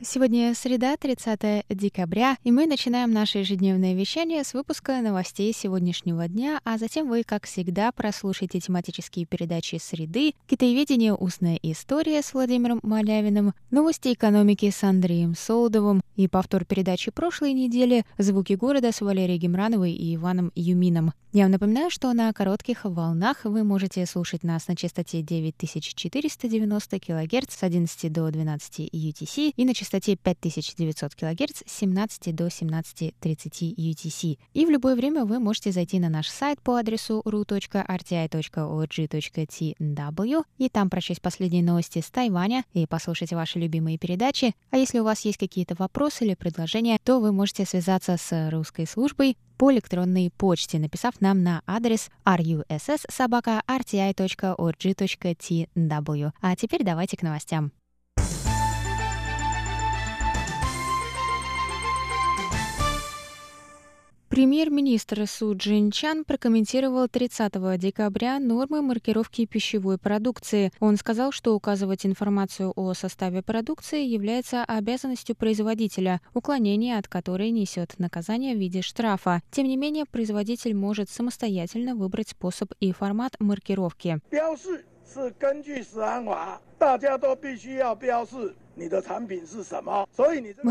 Сегодня среда, 30 декабря, и мы начинаем наше ежедневное вещание с выпуска новостей сегодняшнего дня, а затем вы, как всегда, прослушаете тематические передачи «Среды», «Китаеведение. Устная история» с Владимиром Малявиным, «Новости экономики» с Андреем Солодовым и повтор передачи прошлой недели «Звуки города» с Валерией Гимрановой и Иваном Юмином. Я вам напоминаю, что на коротких волнах вы можете слушать нас на частоте 9490 кГц с 11 до 12 UTC и на частоте 5900 кГц с 17 до 17.30 UTC. И в любое время вы можете зайти на наш сайт по адресу ru.rti.org.tw и там прочесть последние новости с Тайваня и послушать ваши любимые передачи. А если у вас есть какие-то вопросы или предложения, то вы можете связаться с русской службой по электронной почте, написав нам на адрес russ@rti.org.tw. А теперь давайте к новостям. Премьер-министр Су Джин Чан прокомментировал 30 декабря нормы маркировки пищевой продукции. Он сказал, что указывать информацию о составе продукции является обязанностью производителя, уклонение от которой несет наказание в виде штрафа. Тем не менее, производитель может самостоятельно выбрать способ и формат маркировки.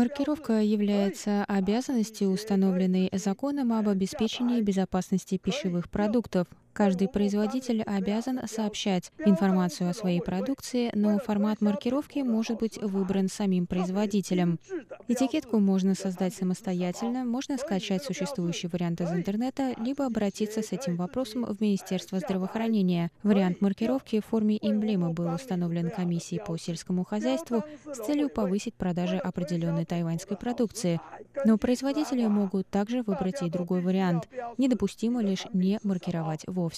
Маркировка является обязанностью, установленной законом об обеспечении безопасности пищевых продуктов. Каждый производитель обязан сообщать информацию о своей продукции, но формат маркировки может быть выбран самим производителем. Этикетку можно создать самостоятельно, можно скачать существующий вариант из интернета, либо обратиться с этим вопросом в Министерство здравоохранения. Вариант маркировки в форме эмблемы был установлен комиссией по сельскому хозяйству с целью повысить продажи определенной тайваньской продукции. Но производители могут также выбрать и другой вариант. Недопустимо лишь не маркировать вовсе.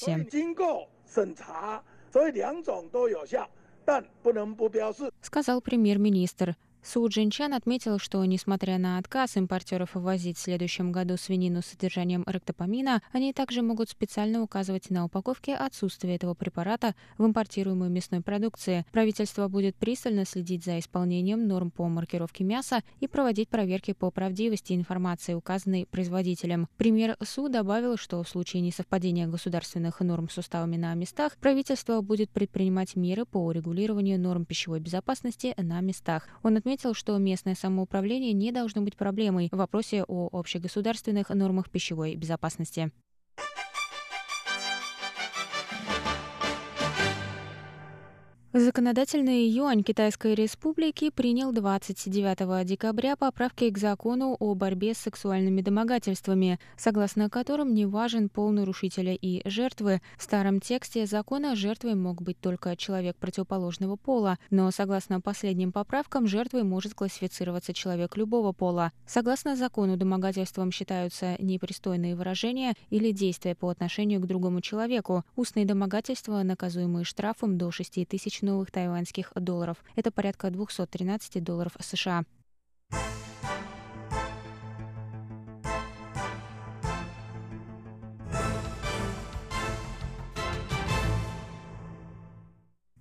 Сказал премьер-министр. Су Джин Чан отметил, что, несмотря на отказ импортеров ввозить в следующем году свинину с содержанием рактопамина, они также могут специально указывать на упаковке отсутствие этого препарата в импортируемой мясной продукции. Правительство будет пристально следить за исполнением норм по маркировке мяса и проводить проверки по правдивости информации, указанной производителем. Премьер Су добавил, что в случае несовпадения государственных норм с уставами на местах, правительство будет предпринимать меры по урегулированию норм пищевой безопасности на местах. Он отметил, что местное самоуправление не должно быть проблемой в вопросе о общегосударственных нормах пищевой безопасности. Законодательный юань Китайской Республики принял 29 декабря поправки к закону о борьбе с сексуальными домогательствами, согласно которым не важен пол нарушителя и жертвы. В старом тексте закона жертвой мог быть только человек противоположного пола, но согласно последним поправкам жертвой может классифицироваться человек любого пола. Согласно закону, домогательством считаются непристойные выражения или действия по отношению к другому человеку. Устные домогательства, наказуемые штрафом до 6000 новых тайваньских долларов. Это порядка $213 США.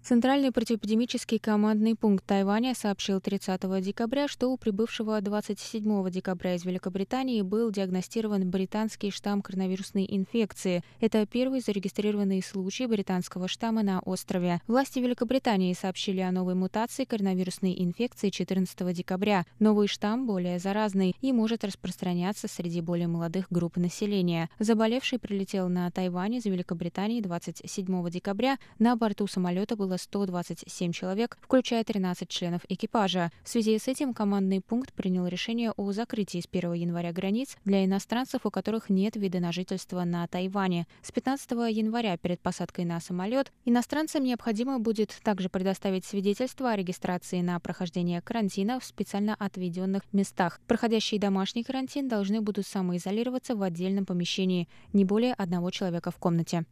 Центральный противоэпидемический командный пункт Тайваня сообщил 30 декабря, что у прибывшего 27 декабря из Великобритании был диагностирован британский штамм коронавирусной инфекции. Это первый зарегистрированный случай британского штамма на острове. Власти Великобритании сообщили о новой мутации коронавирусной инфекции 14 декабря. Новый штамм более заразный и может распространяться среди более молодых групп населения. Заболевший прилетел на Тайвань из Великобритании 27 декабря. На борту самолета было 127 человек, включая 13 членов экипажа. В связи с этим командный пункт принял решение о закрытии с 1 января границ для иностранцев, у которых нет вида на жительство на Тайване. С 15 января перед посадкой на самолет иностранцам необходимо будет также предоставить свидетельство о регистрации на прохождение карантина в специально отведенных местах. Проходящие домашний карантин должны будут самоизолироваться в отдельном помещении, не более одного человека в комнате.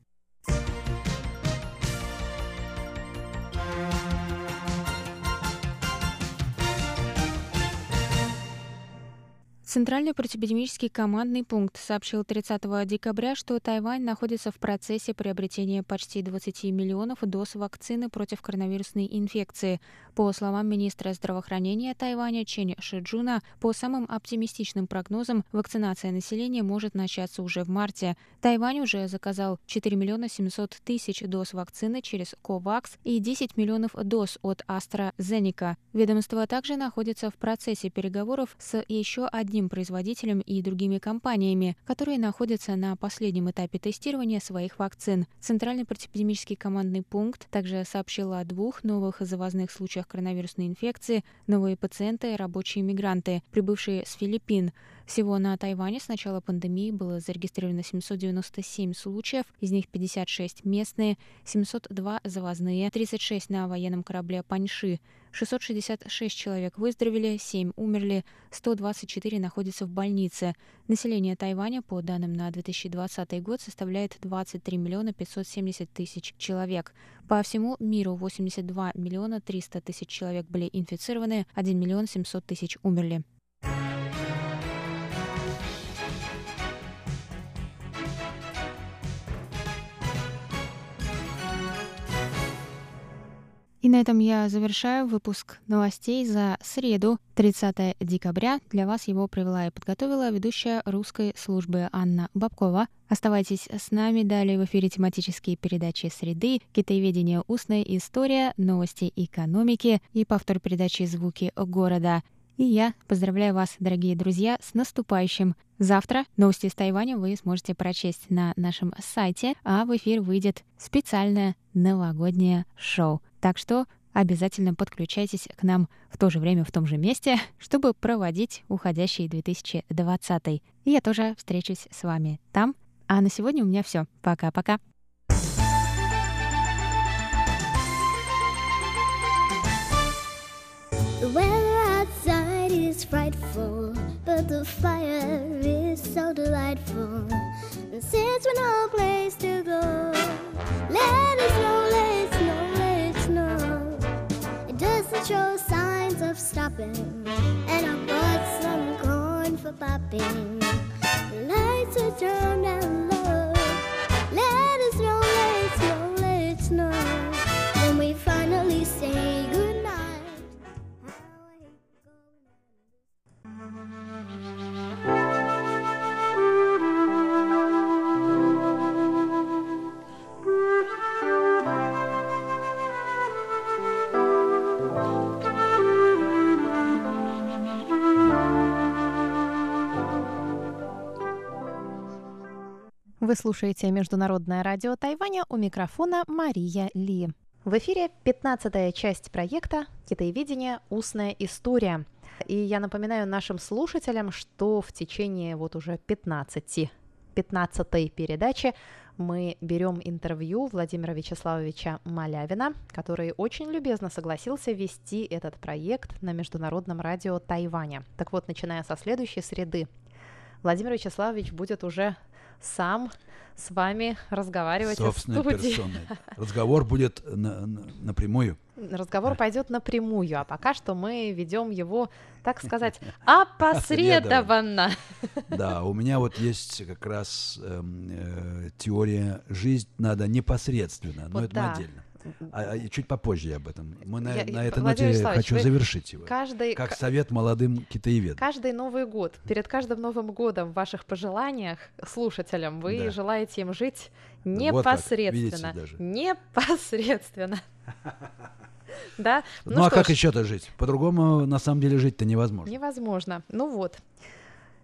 Центральный противоэпидемический командный пункт сообщил 30 декабря, что Тайвань находится в процессе приобретения почти 20 миллионов доз вакцины против коронавирусной инфекции. По словам министра здравоохранения Тайваня Чен Ши Чжуна, по самым оптимистичным прогнозам, вакцинация населения может начаться уже в марте. Тайвань уже заказал 4 миллиона 700 тысяч доз вакцины через Ковакс и 10 миллионов доз от AstraZeneca. Ведомство также находится в процессе переговоров с еще одним производителям и другими компаниями, которые находятся на последнем этапе тестирования своих вакцин. Центральный противоэпидемический командный пункт также сообщил о 2 новых завозных случаях коронавирусной инфекции, новые пациенты, рабочие мигранты, прибывшие с Филиппин. Всего на Тайване с начала пандемии было зарегистрировано 797 случаев, из них 56 местные, 702 завозные, 36 на военном корабле «Паньши». 666 человек выздоровели, 7 умерли, 124 находятся в больнице. Население Тайваня, по данным на 2020 год, составляет 23 миллиона 570 тысяч человек. По всему миру 82 миллиона 300 тысяч человек были инфицированы, 1 миллион 700 тысяч умерли. И на этом я завершаю выпуск новостей за среду, 30 декабря. Для вас его провела и подготовила ведущая русской службы Анна Бабкова. Оставайтесь с нами. Далее в эфире тематические передачи «Среды», «Китаеведение. Устная история», «Новости экономики» и повтор передачи «Звуки города». И я поздравляю вас, дорогие друзья, с наступающим. Завтра новости из Тайваня вы сможете прочесть на нашем сайте, а в эфир выйдет специальное новогоднее шоу. Так что обязательно подключайтесь к нам в то же время, в том же месте, чтобы проводить уходящий 2020. И я тоже встречусь с вами там. А на сегодня у меня все. Пока-пока. Show signs of stopping, and I bought some corn for popping. The lights are turned down low. Let it snow, let it snow, let it snow. When we finally say goodnight, Вы слушаете Международное радио Тайваня, у микрофона Мария Ли. В эфире 15-я часть проекта «Китаеведение. Устная история». И я напоминаю нашим слушателям, что в течение вот уже 15-й передачи мы берем интервью Владимира Вячеславовича Малявина, который очень любезно согласился вести этот проект на Международном радио Тайваня. Так вот, начиная со следующей среды, Владимир Вячеславович будет уже сам с вами разговаривать из студии. Персоной. Разговор будет напрямую. Разговор пойдет напрямую, а пока что мы ведем его, так сказать, опосредованно. Да, у меня вот есть как раз теория «Жизнь надо непосредственно», но это мы отдельно. Чуть попозже я об этом. Мы на этой ноте хочу завершить его. Как совет молодым китаеведам. Каждый Новый год, перед каждым Новым годом в ваших пожеланиях слушателям вы желаете им жить непосредственно. Вот как, видите, непосредственно. Да? Ну а как еще-то жить? По-другому, на самом деле, жить-то невозможно. Невозможно. Ну вот.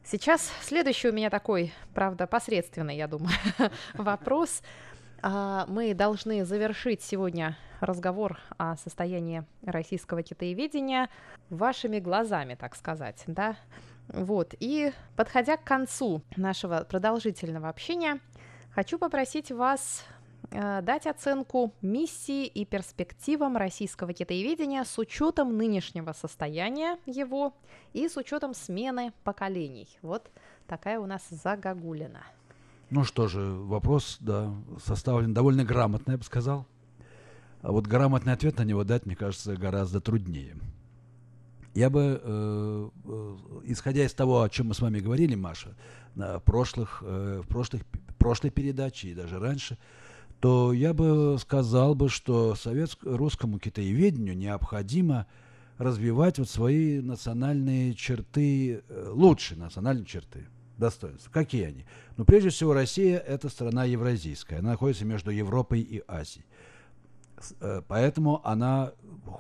Сейчас следующий у меня такой, правда, посредственный, я думаю, вопрос. мы должны завершить сегодня разговор о состоянии российского китаеведения вашими глазами, так сказать, да? Вот, и подходя к концу нашего продолжительного общения, хочу попросить вас дать оценку миссии и перспективам российского китаеведения с учетом нынешнего состояния его и с учетом смены поколений. Вот такая у нас загогулина. Ну что же, вопрос, да, составлен довольно грамотно, я бы сказал. А вот грамотный ответ на него дать, мне кажется, гораздо труднее. Я бы, исходя из того, о чем мы с вами говорили, Маша, в прошлой передаче и даже раньше, то я бы сказал, что русскому китаеведению необходимо развивать вот свои национальные черты, лучшие национальные черты, достоинства. Какие они? Ну, прежде всего, Россия – это страна евразийская, она находится между Европой и Азией. Поэтому она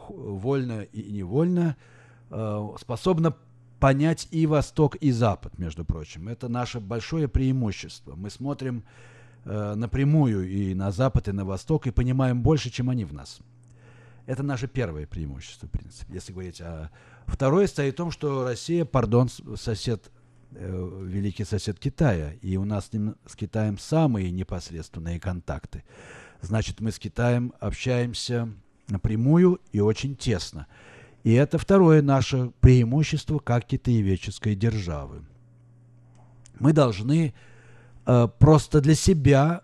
вольно и невольно способна понять и Восток, и Запад, между прочим. Это наше большое преимущество. Мы смотрим напрямую и на Запад, и на Восток, и понимаем больше, чем они в нас. Это наше первое преимущество, в принципе, если говорить о... Второе стоит в том, что Россия, великий сосед Китая, и у нас с Китаем самые непосредственные контакты. Значит, мы с Китаем общаемся напрямую и очень тесно. И это второе наше преимущество как китаеведческой державы. Мы должны просто для себя,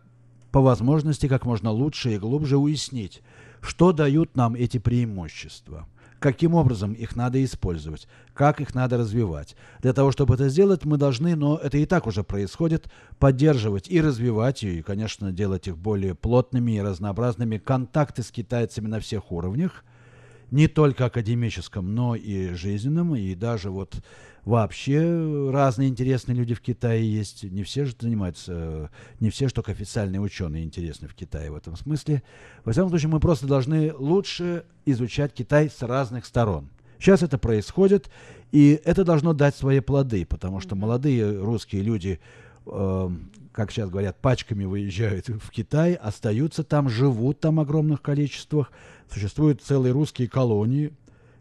по возможности, как можно лучше и глубже уяснить, что дают нам эти преимущества, каким образом их надо использовать, как их надо развивать. Для того, чтобы это сделать, мы должны, но это и так уже происходит, поддерживать и развивать, и, конечно, делать их более плотными и разнообразными, контакты с китайцами на всех уровнях, не только академическом, но и жизненном, и даже вот вообще разные интересные люди в Китае есть, не все же занимаются, не все же только официальные ученые интересны в Китае в этом смысле. Во всяком случае, мы просто должны лучше изучать Китай с разных сторон. Сейчас это происходит, и это должно дать свои плоды, потому что молодые русские люди, как сейчас говорят, пачками выезжают в Китай, остаются там, живут там в огромных количествах. Существуют целые русские колонии.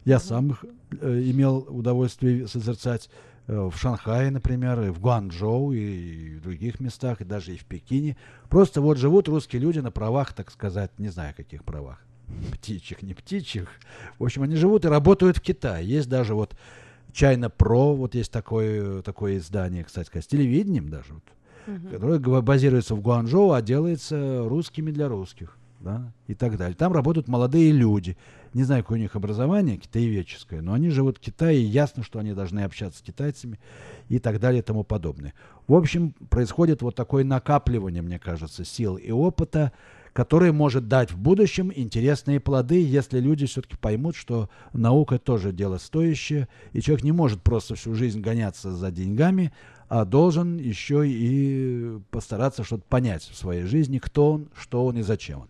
Я сам их имел удовольствие созерцать в Шанхае, например, и в Гуанчжоу, и в других местах, и даже и в Пекине. Просто вот живут русские люди на правах, так сказать, не знаю каких правах, птичьих, не птичьих. В общем, они живут и работают в Китае. Есть даже вот China Pro, вот есть такое издание, кстати, с телевидением даже, которое базируется в Гуанчжоу, а делается русскими для русских, да, и так далее. Там работают молодые люди. Не знаю, какое у них образование китаеведческое, но они живут в Китае, и ясно, что они должны общаться с китайцами и так далее и тому подобное. В общем, происходит вот такое накапливание, мне кажется, сил и опыта, которое может дать в будущем интересные плоды, если люди все-таки поймут, что наука тоже дело стоящее, и человек не может просто всю жизнь гоняться за деньгами, а должен еще и постараться что-то понять в своей жизни, кто он, что он и зачем он.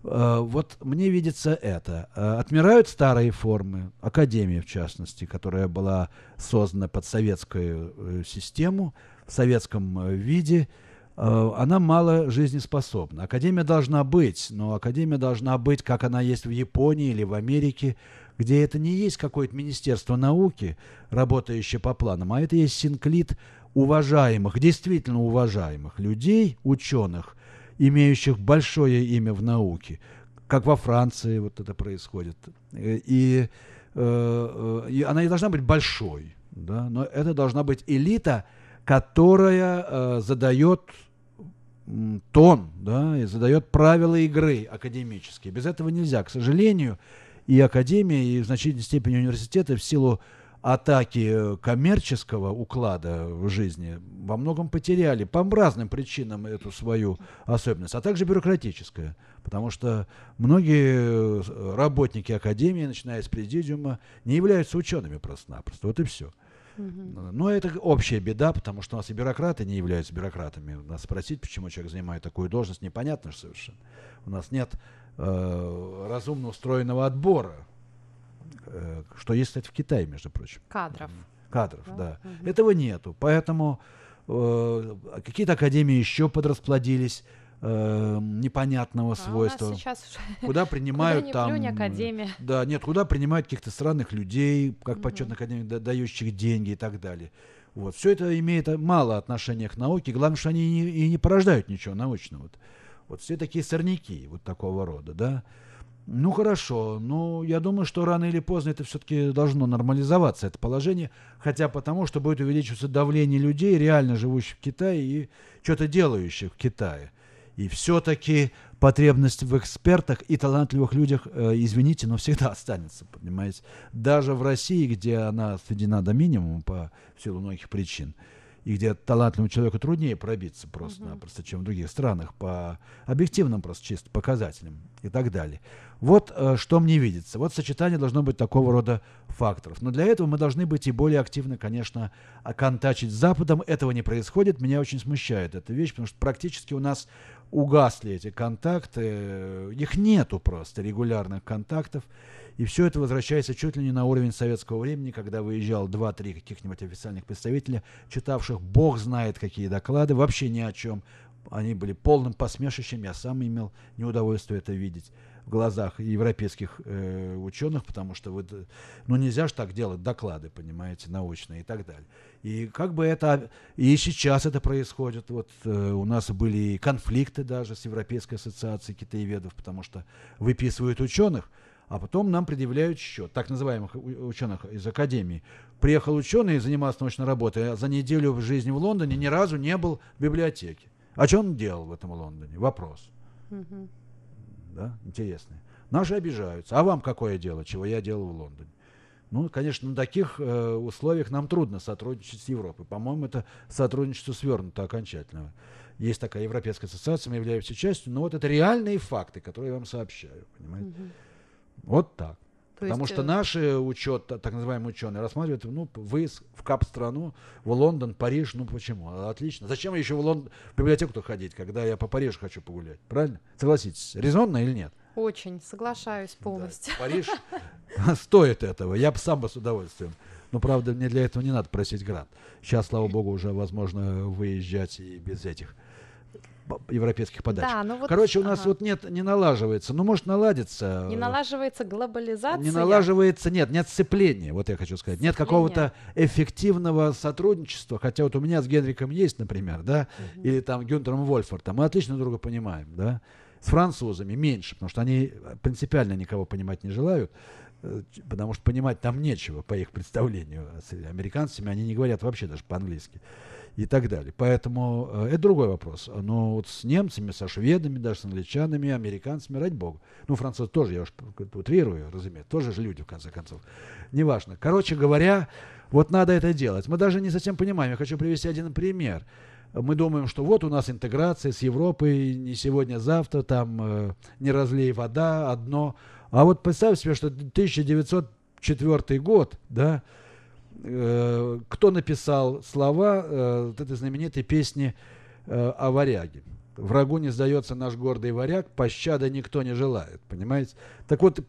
Вот мне видится это. Отмирают старые формы, академия в частности, которая была создана под советскую систему, в советском виде, она мало жизнеспособна. Академия должна быть, но академия должна быть, как она есть в Японии или в Америке, где это не есть какое-то министерство науки, работающее по планам, а это есть синклит уважаемых, действительно уважаемых людей, ученых, имеющих большое имя в науке, как во Франции вот это происходит. И она не должна быть большой, да, но это должна быть элита, которая задает тон, да, и задает правила игры академические. Без этого нельзя, к сожалению. И академия, и в значительной степени университеты в силу атаки коммерческого уклада в жизни во многом потеряли по разным причинам эту свою особенность, а также бюрократическая, потому что многие работники академии, начиная с президиума, не являются учеными просто-напросто. Вот и все. Но это общая беда, потому что у нас и бюрократы не являются бюрократами. Нас спросить, почему человек занимает такую должность, непонятно же совершенно. У нас нет разумно устроенного отбора, что есть, кстати, в Китае, между прочим. Кадров, да. Этого нету. Поэтому какие-то академии еще подрасплодились. непонятного свойства. Куда принимают там... Да, нет, куда принимают каких-то странных людей, как почетных академик, дающих деньги и так далее. Вот. Все это имеет мало отношения к науке. Главное, что они и не порождают ничего научного. Вот все такие сорняки вот такого рода, да. Ну, хорошо. Ну, я думаю, что рано или поздно это все-таки должно нормализоваться, это положение. Хотя потому, что будет увеличиваться давление людей, реально живущих в Китае и что-то делающих в Китае. И все-таки потребность в экспертах и талантливых людях, извините, но всегда останется, понимаете. Даже в России, где она сведена до минимума по силу многих причин, и где талантливому человеку труднее пробиться просто-напросто, чем в других странах, по объективным просто чисто показателям и так далее. Вот что мне видится. Вот сочетание должно быть такого рода факторов. Но для этого мы должны быть и более активно, конечно, контачить с Западом. Этого не происходит. Меня очень смущает эта вещь, потому что практически у нас угасли эти контакты. Их нету просто, регулярных контактов. И все это возвращается чуть ли не на уровень советского времени, когда выезжал 2-3 каких-нибудь официальных представителя, читавших бог знает какие доклады, вообще ни о чем. Они были полным посмешищем, я сам имел неудовольствие это видеть в глазах европейских ученых, потому что вот, ну, нельзя же так делать доклады, понимаете, научные и так далее. И как бы это, и сейчас это происходит, вот у нас были конфликты даже с Европейской ассоциацией китаеведов, потому что выписывают ученых, а потом нам предъявляют счет, так называемых ученых из академии. Приехал ученый и занимался научной работой, а за неделю в жизни в Лондоне ни разу не был в библиотеке. А что он делал в этом Лондоне? Вопрос. Да? Интересный. Наши обижаются. А вам какое дело, чего я делал в Лондоне? Ну, конечно, на таких условиях нам трудно сотрудничать с Европой. По-моему, это сотрудничество свернуто окончательно. Есть такая Европейская ассоциация, мы являемся частью, но вот это реальные факты, которые я вам сообщаю, понимаете? Вот так. Потому что наши так называемые ученые рассматривают, ну, выезд в Кап-страну, в Лондон, Париж, ну почему? Отлично. Зачем еще в Лондон в библиотеку-то ходить, когда я по Парижу хочу погулять? Правильно? Согласитесь, резонно или нет? Очень, соглашаюсь полностью. Да, Париж стоит этого, я бы сам с удовольствием. Но, правда, мне для этого не надо просить грант. Сейчас, слава богу, уже возможно выезжать и без этих европейских подач. Да, ну вот, короче, у нас вот нет, не налаживается. Ну, может, наладится. Не налаживается глобализация. Не налаживается, нет сцепления, вот я хочу сказать. Нет какого-то эффективного сотрудничества. Хотя вот у меня с Генриком есть, например, да, или там Гюнтером Вольфортом. Мы отлично друг друга понимаем, да. С французами меньше, потому что они принципиально никого понимать не желают, потому что понимать там нечего по их представлению. С американцами они не говорят вообще даже по-английски. И так далее. Поэтому это другой вопрос. Но вот с немцами, со шведами, даже с англичанами, американцами, ради бога. Ну, французы тоже, я уж утрирую, разумеется, тоже же люди, в конце концов. Неважно. Короче говоря, вот надо это делать. Мы даже не совсем понимаем. Я хочу привести один пример. Мы думаем, что вот у нас интеграция с Европой, не сегодня, а завтра, там не разлей вода, одно. А вот представь себе, что 1904 год, да, кто написал слова этой знаменитой песни о варяге. «Врагу не сдается наш гордый варяг, пощады никто не желает». Понимаете? Так вот,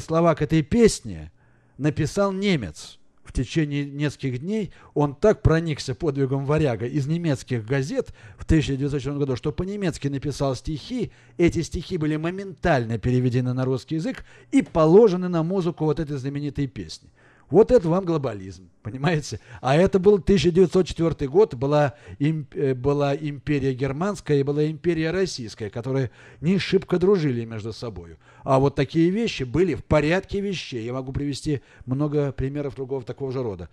слова к этой песне написал немец. В течение нескольких дней он так проникся подвигом варяга из немецких газет в 1904 году, что по-немецки написал стихи. Эти стихи были моментально переведены на русский язык и положены на музыку вот этой знаменитой песни. Вот это вам глобализм, понимаете? А это был 1904 год, была империя германская и была империя российская, которые не шибко дружили между собой. А вот такие вещи были в порядке вещей. Я могу привести много примеров другого такого же рода.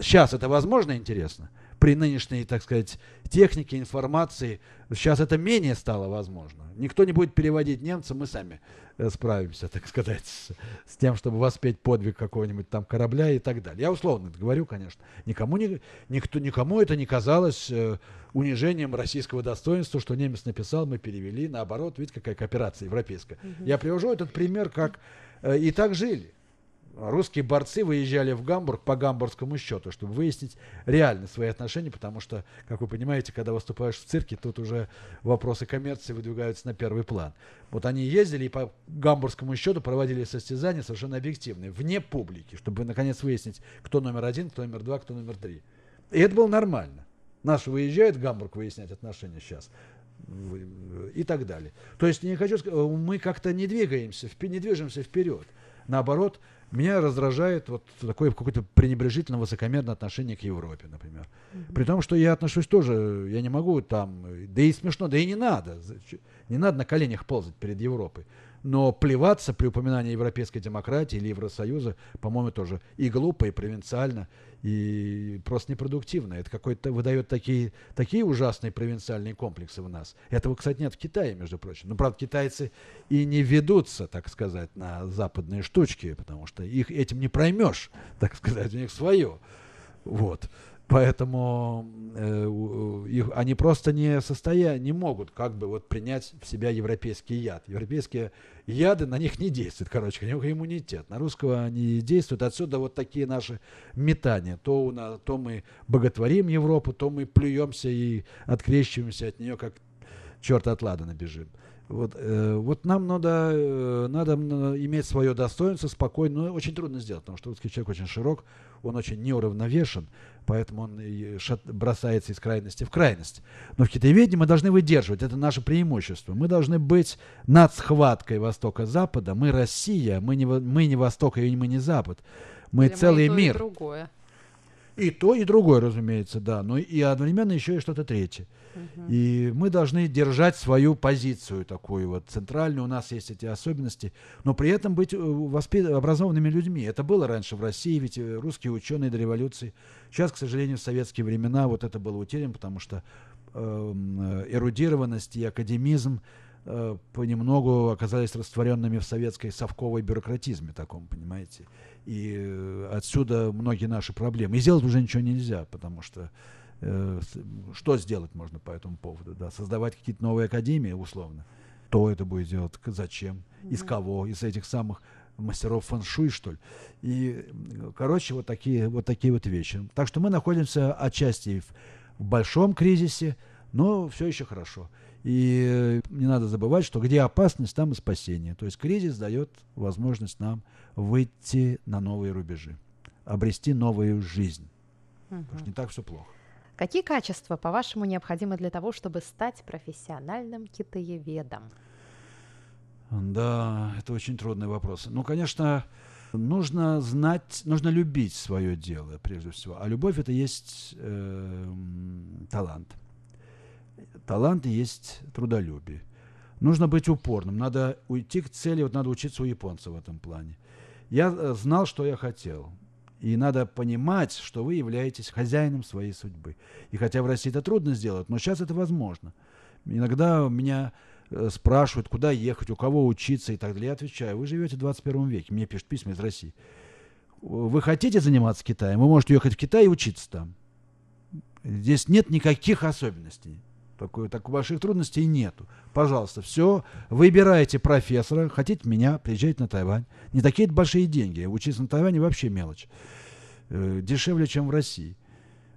Сейчас это возможно, интересно? При нынешней, так сказать, технике, информации, сейчас это менее стало возможно. Никто не будет переводить немцам, мы сами справимся, так сказать, с тем, чтобы воспеть подвиг какого-нибудь там корабля и так далее. Я условно это говорю, конечно. Никому это не казалось унижением российского достоинства, что немец написал, мы перевели, наоборот, видите, какая кооперация европейская. Я привожу этот пример, как и так жили. Русские борцы выезжали в Гамбург по гамбургскому счету, чтобы выяснить реально свои отношения, потому что, как вы понимаете, когда выступаешь в цирке, тут уже вопросы коммерции выдвигаются на первый план. Вот они ездили и по гамбургскому счету проводили состязания совершенно объективные, вне публики, чтобы наконец выяснить, кто номер один, кто номер два, кто номер три. И это было нормально. Наши выезжают в Гамбург выяснять отношения сейчас. и так далее. То есть я не хочу сказать, мы как-то не двигаемся, не движемся вперед. Наоборот, меня раздражает вот такое какое-то пренебрежительно высокомерное отношение к Европе, например. При том, что я отношусь тоже, я не могу там, да и смешно, да и не надо. Не надо на коленях ползать перед Европой. Но плеваться при упоминании европейской демократии или Евросоюза, по-моему, тоже и глупо, и провинциально, и просто непродуктивно. Это какой-то выдает такие ужасные провинциальные комплексы в нас. Этого, кстати, нет в Китае, между прочим. Ну, правда, китайцы и не ведутся, так сказать, на западные штучки, потому что их этим не проймешь, так сказать, у них свое. Вот. Поэтому они просто не могут как бы вот принять в себя европейский яд. Европейские яды на них не действуют, короче, у них иммунитет. На русского они действуют. Отсюда вот такие наши метания. То мы боготворим Европу, то мы плюемся и открещиваемся от нее, как черт от ладана бежим. Вот нам надо иметь свое достоинство спокойно, но очень трудно сделать, потому что русский человек очень широк, он очень неуравновешен, поэтому он бросается из крайности в крайность. Но в китаеведении мы должны выдерживать, это наше преимущество. Мы должны быть над схваткой Востока-Запада, мы Россия, мы не Восток и мы не Запад, мы целый мир. И то, и другое. И то, и другое, разумеется, да, но и одновременно еще и что-то третье. И мы должны держать свою позицию такую вот центральную, у нас есть эти особенности, но при этом быть образованными людьми. Это было раньше в России, ведь русские ученые до революции. Сейчас, к сожалению, в советские времена вот это было утеряно, потому что эрудированность и академизм понемногу оказались растворенными в советской совковой бюрократизме таком, понимаете. И отсюда многие наши проблемы. И сделать уже ничего нельзя, потому что что сделать можно по этому поводу? Да? Создавать какие-то новые академии, условно. Кто это будет делать? Зачем? Из кого? Из этих самых мастеров фэн-шуй, что ли? И, короче, вот такие вещи. Так что мы находимся отчасти в большом кризисе, но все еще хорошо. И не надо забывать, что где опасность, там и спасение. То есть кризис дает возможность нам выйти на новые рубежи, обрести новую жизнь. Потому что не так все плохо. Какие качества, по-вашему, необходимы для того, чтобы стать профессиональным китаеведом? Да, это очень трудный вопрос. Ну, конечно, нужно знать, нужно любить свое дело, прежде всего. А любовь — это есть талант. Талант и есть трудолюбие. Нужно быть упорным, надо уйти к цели, вот надо учиться у японцев в этом плане. Я знал, что я хотел. И надо понимать, что вы являетесь хозяином своей судьбы. И хотя в России это трудно сделать, но сейчас это возможно. Иногда меня спрашивают, куда ехать, у кого учиться и так далее. Я отвечаю, вы живете в 21 веке. Мне пишут письма из России. Вы хотите заниматься Китаем? Вы можете ехать в Китай и учиться там. Здесь нет никаких особенностей. Так больших трудностей нету. Пожалуйста, все, выбирайте профессора, хотите меня, приезжайте на Тайвань. Не такие большие деньги, учиться на Тайване вообще мелочь. Дешевле, чем в России.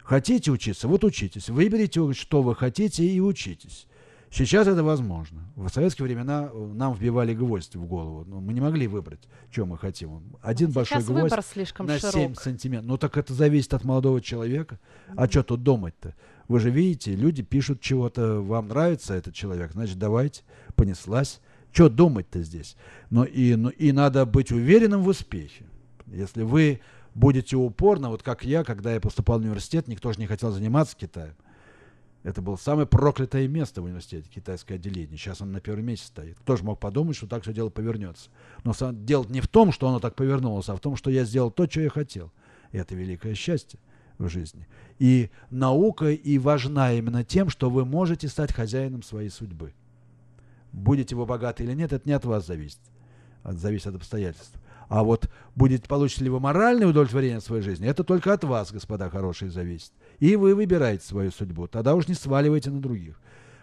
Хотите учиться, вот учитесь. Выберите, что вы хотите, и учитесь. Сейчас это возможно. В советские времена нам вбивали гвоздь в голову. Но мы не могли выбрать, что мы хотим. Один большой гвоздь на 7 сантиметров. Ну так это зависит от молодого человека. А что тут думать-то? Вы же видите, люди пишут чего-то, вам нравится этот человек, значит, давайте, понеслась. Что думать-то здесь? Но и надо быть уверенным в успехе. Если вы будете упорно, вот как я, когда я поступал в университет, никто же не хотел заниматься Китаем. Это было самое проклятое место в университете, китайское отделение. Сейчас он на первом месте стоит. Кто же мог подумать, что так все дело повернется? Но дело не в том, что оно так повернулось, а в том, что я сделал то, что я хотел. И это великое счастье в жизни. И наука и важна именно тем, что вы можете стать хозяином своей судьбы. Будете вы богаты или нет, это не от вас зависит. Это зависит от обстоятельств. А вот получите ли вы моральное удовлетворение от своей жизни, это только от вас, господа хорошие, зависит. И вы выбираете свою судьбу. Тогда уж не сваливайте на других.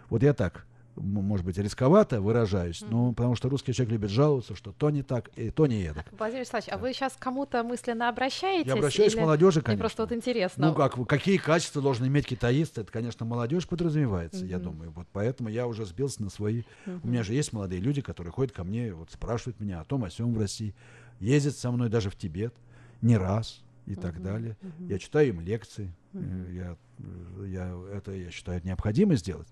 Вот я так, может быть, рисковато выражаюсь, но потому что русский человек любит жаловаться, что то не так, и то не это. Владимир Вячеславович, а вы сейчас кому-то мысленно обращаетесь? Я обращаюсь к молодежи, конечно. Мне просто вот интересно. Ну какие качества должен иметь китаист? Это, конечно, молодежь подразумевается, я думаю. Вот поэтому я уже сбился на свои. У меня же есть молодые люди, которые ходят ко мне, вот спрашивают меня о том, о сём в России. Ездят со мной даже в Тибет, не раз и так далее. Я читаю им лекции. Я считаю, это необходимо сделать.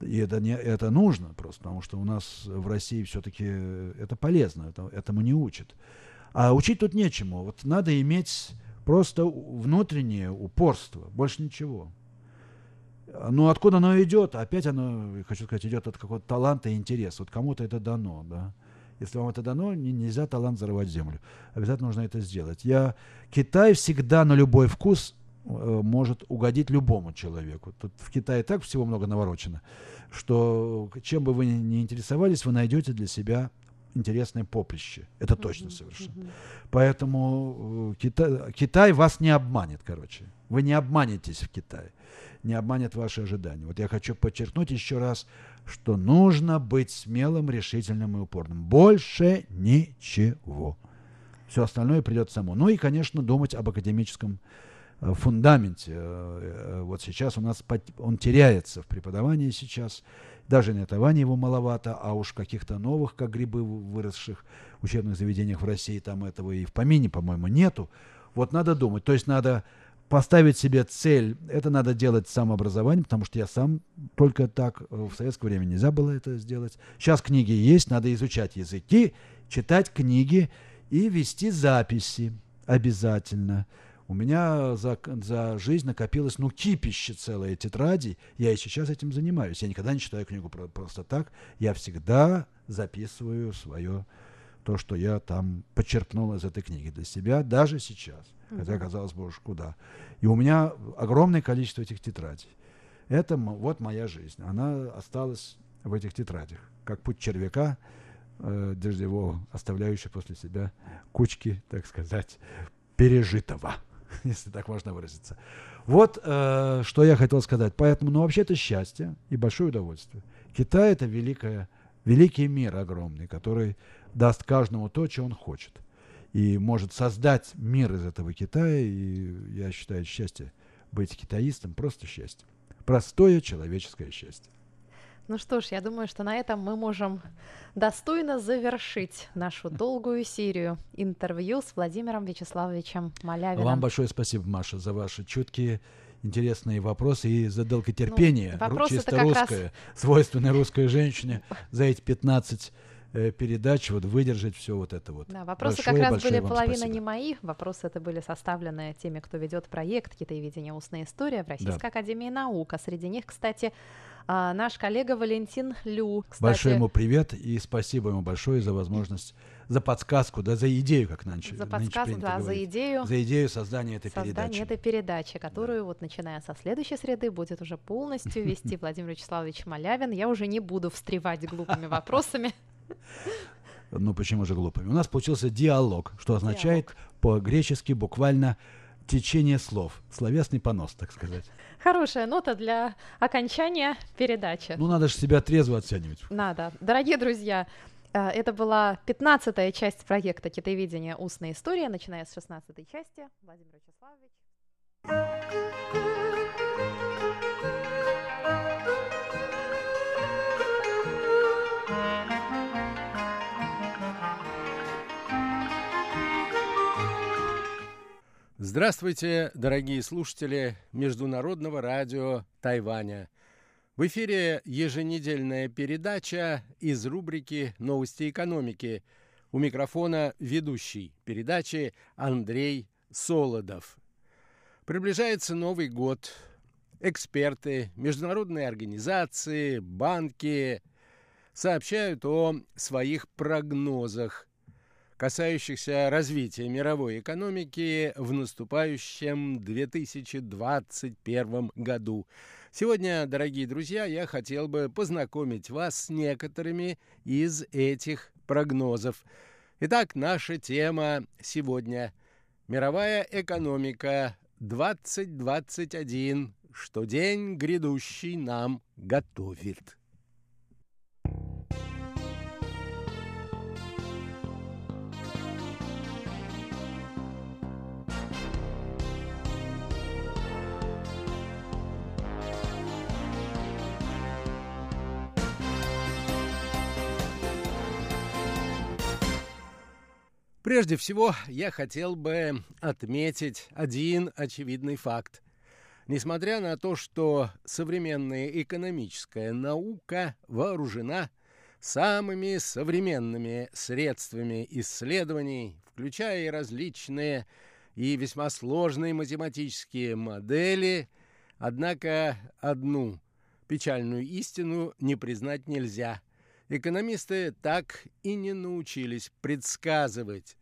И это нужно просто, потому что у нас в России все-таки это полезно, этому не учат. А учить тут нечему. Вот надо иметь просто внутреннее упорство, больше ничего. Но откуда оно идет? Опять оно, хочу сказать, идет от какого-то таланта и интереса. Вот кому-то это дано, да. Если вам это дано, нельзя талант зарывать в землю. Обязательно нужно это сделать. Китай всегда на любой вкус может угодить любому человеку. Тут в Китае так всего много наворочено, что чем бы вы ни интересовались, вы найдете для себя интересное поприще. Это точно совершенно. Поэтому Китай вас не обманет, короче. Вы не обманетесь в Китае. Не обманет ваши ожидания. Вот я хочу подчеркнуть еще раз, что нужно быть смелым, решительным и упорным. Больше ничего. Все остальное придет само. Ну и, конечно, думать об академическом фундаменте. Вот сейчас у нас он теряется в преподавании сейчас. Даже на Тайване его маловато, а уж в каких-то новых, как грибы выросших, учебных заведениях в России там этого и в помине, по-моему, нету. Вот надо думать. То есть надо поставить себе цель, это надо делать самообразованием, потому что я сам только так, в советское время нельзя было это сделать. Сейчас книги есть, надо изучать языки, читать книги и вести записи обязательно. У меня за жизнь накопилось, кипище целое тетради, я и сейчас этим занимаюсь. Я никогда не читаю книгу просто так, я всегда записываю свое, то, что я там почерпнул из этой книги для себя, даже сейчас. Хотя, казалось бы, уж куда. И у меня огромное количество этих тетрадей. Это вот моя жизнь. Она осталась в этих тетрадях. Как путь червяка дождевого, оставляющего после себя кучки, так сказать, пережитого, если так можно выразиться. Вот что я хотел сказать. Поэтому, вообще это счастье и большое удовольствие. Китай — это великий мир огромный, который даст каждому то, чего он хочет. И может создать мир из этого Китая. И я считаю, счастье быть китаистом — просто счастье. Простое человеческое счастье. Ну что ж, я думаю, что на этом мы можем достойно завершить нашу долгую серию интервью с Владимиром Вячеславовичем Малявиным. Вам большое спасибо, Маша, за ваши чуткие, интересные вопросы и за долготерпение, чисто русское, свойственное русской женщине, за эти 15 передач выдержать все это. Да, вопросы большое, как раз были половина спасибо. Не мои, вопросы это были составлены теми, кто ведет проект «Китаеведение. Устная история» в Российской академии наук. А среди них, кстати, наш коллега Валентин Лю. Большой ему привет и спасибо ему большое за возможность, за подсказку, за идею, как нынче. За подсказку, за идею. За идею создания этой передачи. Создание этой передачи, которую начиная со следующей среды будет уже полностью вести Владимир Вячеславович Малявин. Я уже не буду встревать глупыми вопросами. Почему же глупыми? У нас получился диалог, что означает по-гречески буквально течение слов, словесный понос, так сказать. Хорошая нота для окончания передачи. Надо же себя трезво оценивать. Надо. Дорогие друзья, это была 15-я часть проекта «Китаеведение. Устная история», начиная с 16-й части. Владимир Вячеславович. Здравствуйте, дорогие слушатели Международного радио Тайваня. В эфире еженедельная передача из рубрики «Новости экономики». У микрофона ведущий передачи Андрей Солодов. Приближается Новый год. Эксперты, международные организации, банки сообщают о своих прогнозах, касающихся развития мировой экономики в наступающем 2021 году. Сегодня, дорогие друзья, я хотел бы познакомить вас с некоторыми из этих прогнозов. Итак, наша тема сегодня – мировая экономика 2021, что день грядущий нам готовит. Прежде всего, я хотел бы отметить один очевидный факт. несмотря на то, что современная экономическая наука вооружена самыми современными средствами исследований, включая различные и весьма сложные математические модели, однако одну печальную истину не признать нельзя. Экономисты так и не научились предсказывать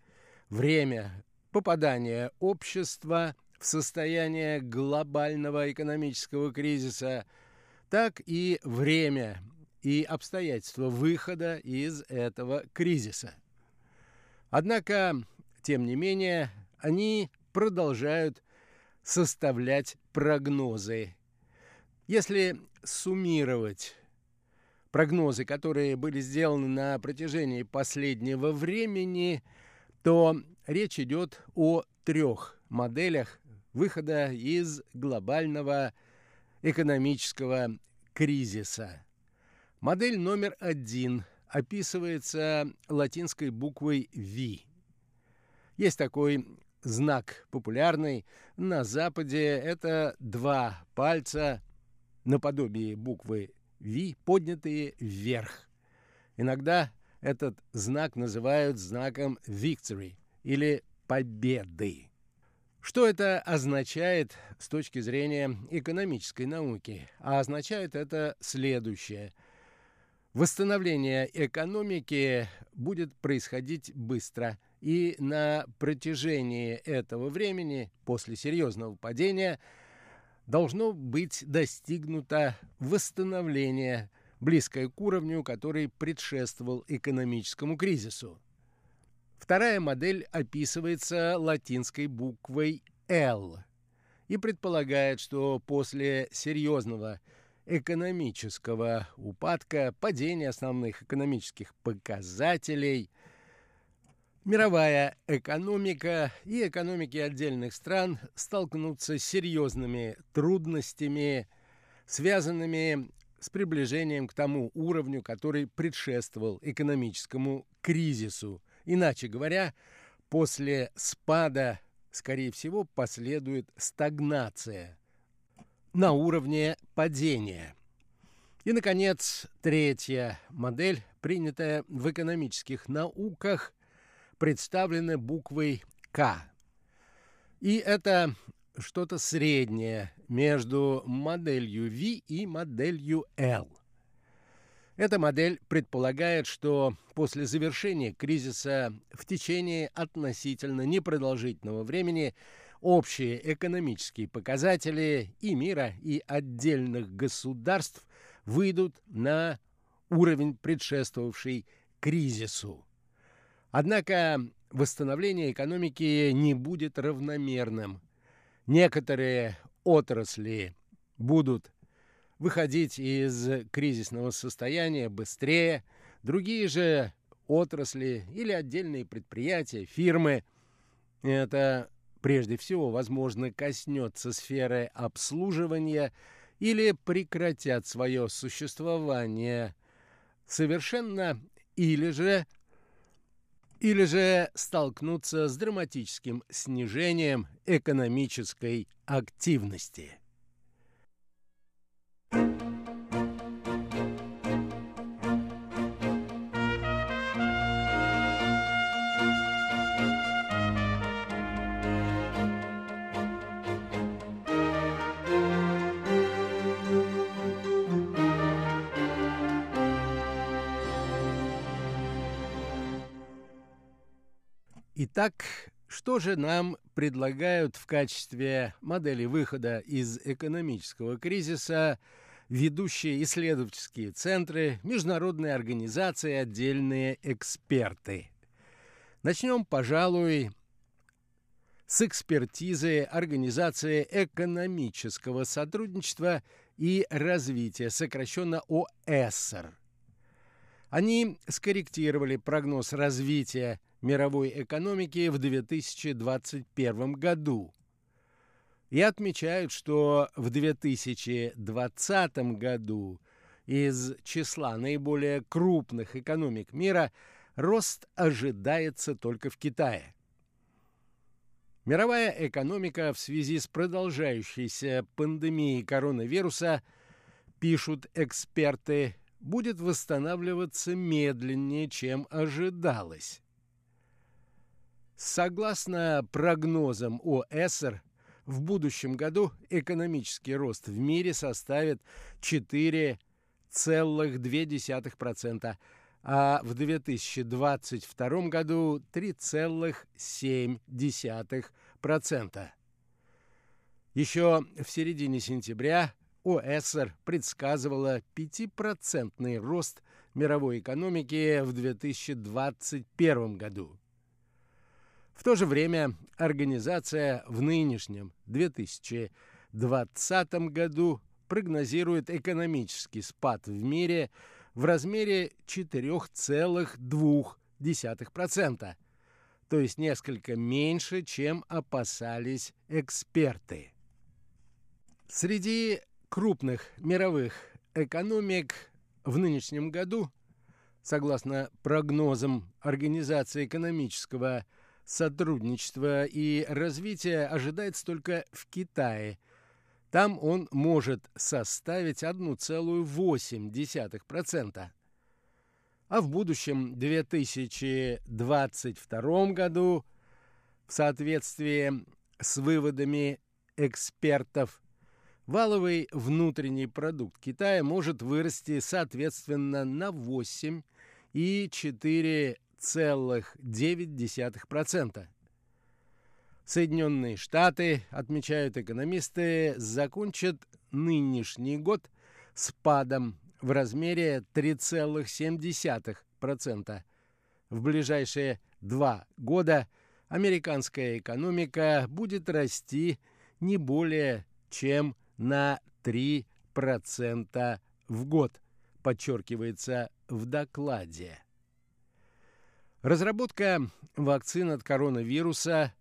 время попадания общества в состояние глобального экономического кризиса, так и время и обстоятельства выхода из этого кризиса. Однако, тем не менее, они продолжают составлять прогнозы. Если суммировать прогнозы, которые были сделаны на протяжении последнего времени, то речь идет о трех моделях выхода из глобального экономического кризиса. Модель номер 1 описывается латинской буквой V. Есть такой знак популярный на Западе. Это 2 пальца наподобие буквы V, поднятые вверх. Иногда этот знак называют знаком victory или победы. Что это означает с точки зрения экономической науки? А означает это следующее. Восстановление экономики будет происходить быстро, и на протяжении этого времени, после серьезного падения, должно быть достигнуто восстановление, близкое к уровню, который предшествовал экономическому кризису. Вторая модель описывается латинской буквой L и предполагает, что после серьезного экономического упадка, падения основных экономических показателей, мировая экономика и экономики отдельных стран столкнутся с серьезными трудностями, связанными с приближением к тому уровню, который предшествовал экономическому кризису. Иначе говоря, после спада, скорее всего, последует стагнация на уровне падения. И, наконец, третья модель, принятая в экономических науках, представлена буквой «К». И это что-то среднее между моделью V и моделью L. Эта модель предполагает, что после завершения кризиса в течение относительно непродолжительного времени общие экономические показатели и мира, и отдельных государств выйдут на уровень, предшествовавший кризису. Однако восстановление экономики не будет равномерным. Некоторые отрасли будут выходить из кризисного состояния быстрее, другие же отрасли или отдельные предприятия, фирмы, это прежде всего, возможно, коснется сферы обслуживания или прекратят свое существование совершенно, или же столкнутся с драматическим снижением экономической активности. Итак, что же нам предлагают в качестве модели выхода из экономического кризиса ведущие исследовательские центры, международные организации, отдельные эксперты? Начнем, пожалуй, с экспертизы Организации экономического сотрудничества и развития, сокращенно ОЭСР. Они скорректировали прогноз развития мировой экономики в 2021 году и отмечают, что в 2020 году из числа наиболее крупных экономик мира рост ожидается только в Китае. Мировая экономика в связи с продолжающейся пандемией коронавируса, пишут эксперты, будет восстанавливаться медленнее, чем ожидалось. Согласно прогнозам ОЭСР, в будущем году экономический рост в мире составит 4,2%, а в 2022 году 3,7%. Еще в середине сентября ОЭСР предсказывала 5% рост мировой экономики в 2021 году. В то же время организация в нынешнем 2020 году прогнозирует экономический спад в мире в размере 4,2%, то есть несколько меньше, чем опасались эксперты. Среди крупных мировых экономик в нынешнем году, согласно прогнозам Организации экономического сотрудничества и развития, ожидается только в Китае. Там он может составить 1,8%. А в будущем 2022 году, в соответствии с выводами экспертов, валовый внутренний продукт Китая может вырасти соответственно на 8,4%. Соединенные Штаты, отмечают экономисты, закончат нынешний год спадом в размере 3,7%. В ближайшие 2 года американская экономика будет расти не более чем на 3% в год, подчеркивается в докладе. Разработка вакцин от коронавируса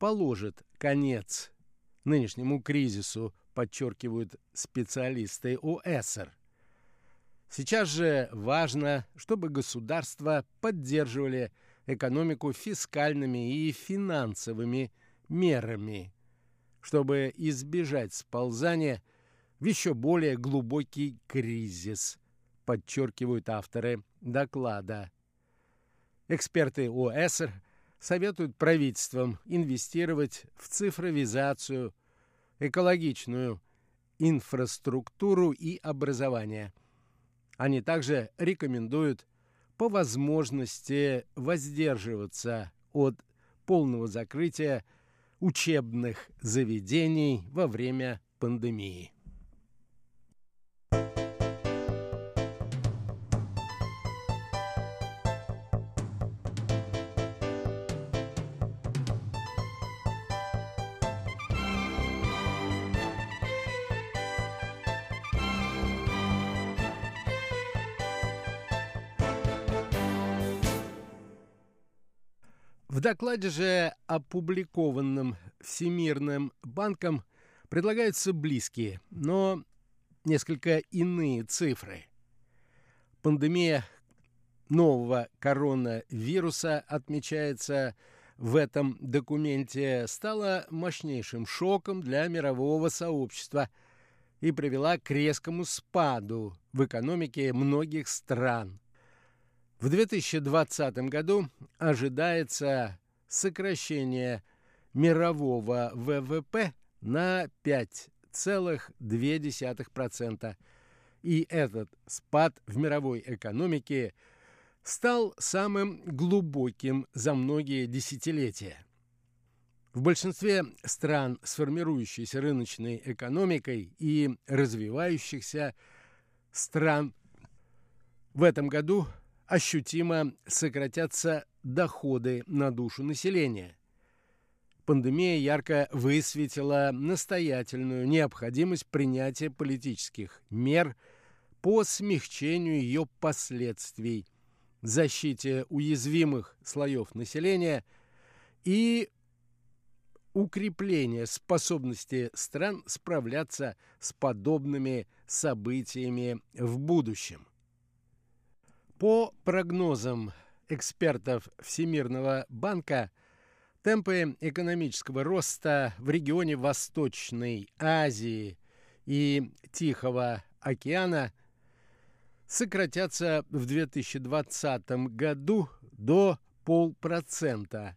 положит конец нынешнему кризису, подчеркивают специалисты ОЭСР. Сейчас же важно, чтобы государства поддерживали экономику фискальными и финансовыми мерами, чтобы избежать сползания в еще более глубокий кризис, подчеркивают авторы доклада. Эксперты ОЭСР советуют правительствам инвестировать в цифровизацию, экологичную инфраструктуру и образование. Они также рекомендуют по возможности воздерживаться от полного закрытия учебных заведений во время пандемии. В докладе же, опубликованном Всемирным банком, предлагаются близкие, но несколько иные цифры. Пандемия нового коронавируса, отмечается в этом документе, стала мощнейшим шоком для мирового сообщества и привела к резкому спаду в экономике многих стран. В 2020 году ожидается сокращение мирового ВВП на 5,2%. И этот спад в мировой экономике стал самым глубоким за многие десятилетия. В большинстве стран с формирующейся рыночной экономикой и развивающихся стран в этом году ощутимо сократятся доходы на душу населения. Пандемия ярко высветила настоятельную необходимость принятия политических мер по смягчению ее последствий, защите уязвимых слоев населения и укрепление способности стран справляться с подобными событиями в будущем. По прогнозам экспертов Всемирного банка, Темпы экономического роста в регионе Восточной Азии и Тихого океана сократятся в 2020 году до 0,5%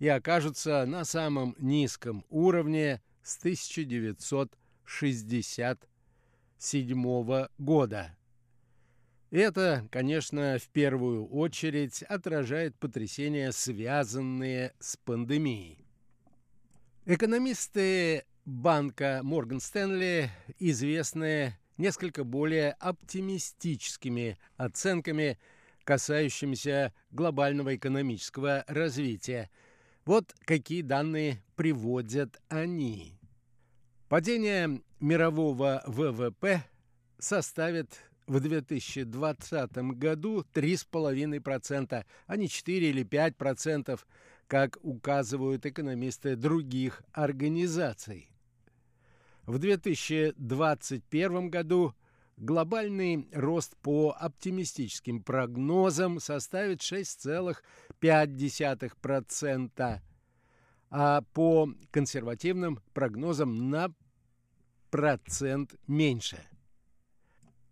и окажутся на самом низком уровне с 1967 года. Это, конечно, в первую очередь отражает потрясения, связанные с пандемией. Экономисты банка Морган Стэнли известны несколько более оптимистическими оценками, касающимися глобального экономического развития. Вот какие данные приводят они. Падение мирового ВВП составит в 2020 году 3,5%, а не 4 или 5%, как указывают экономисты других организаций. В 2021 году глобальный рост по оптимистическим прогнозам составит 6,5%, а по консервативным прогнозам на процент меньше.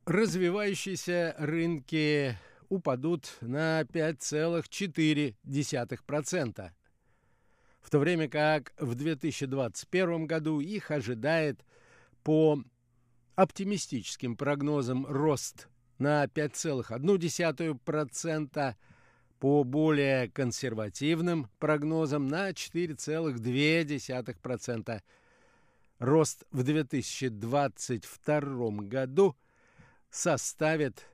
Развивающиеся рынки упадут на 5,4%, в то время как в 2021 году их ожидает по оптимистическим прогнозам рост на 5,1%, по более консервативным прогнозам на 4,2%. Рост в 2022 году составит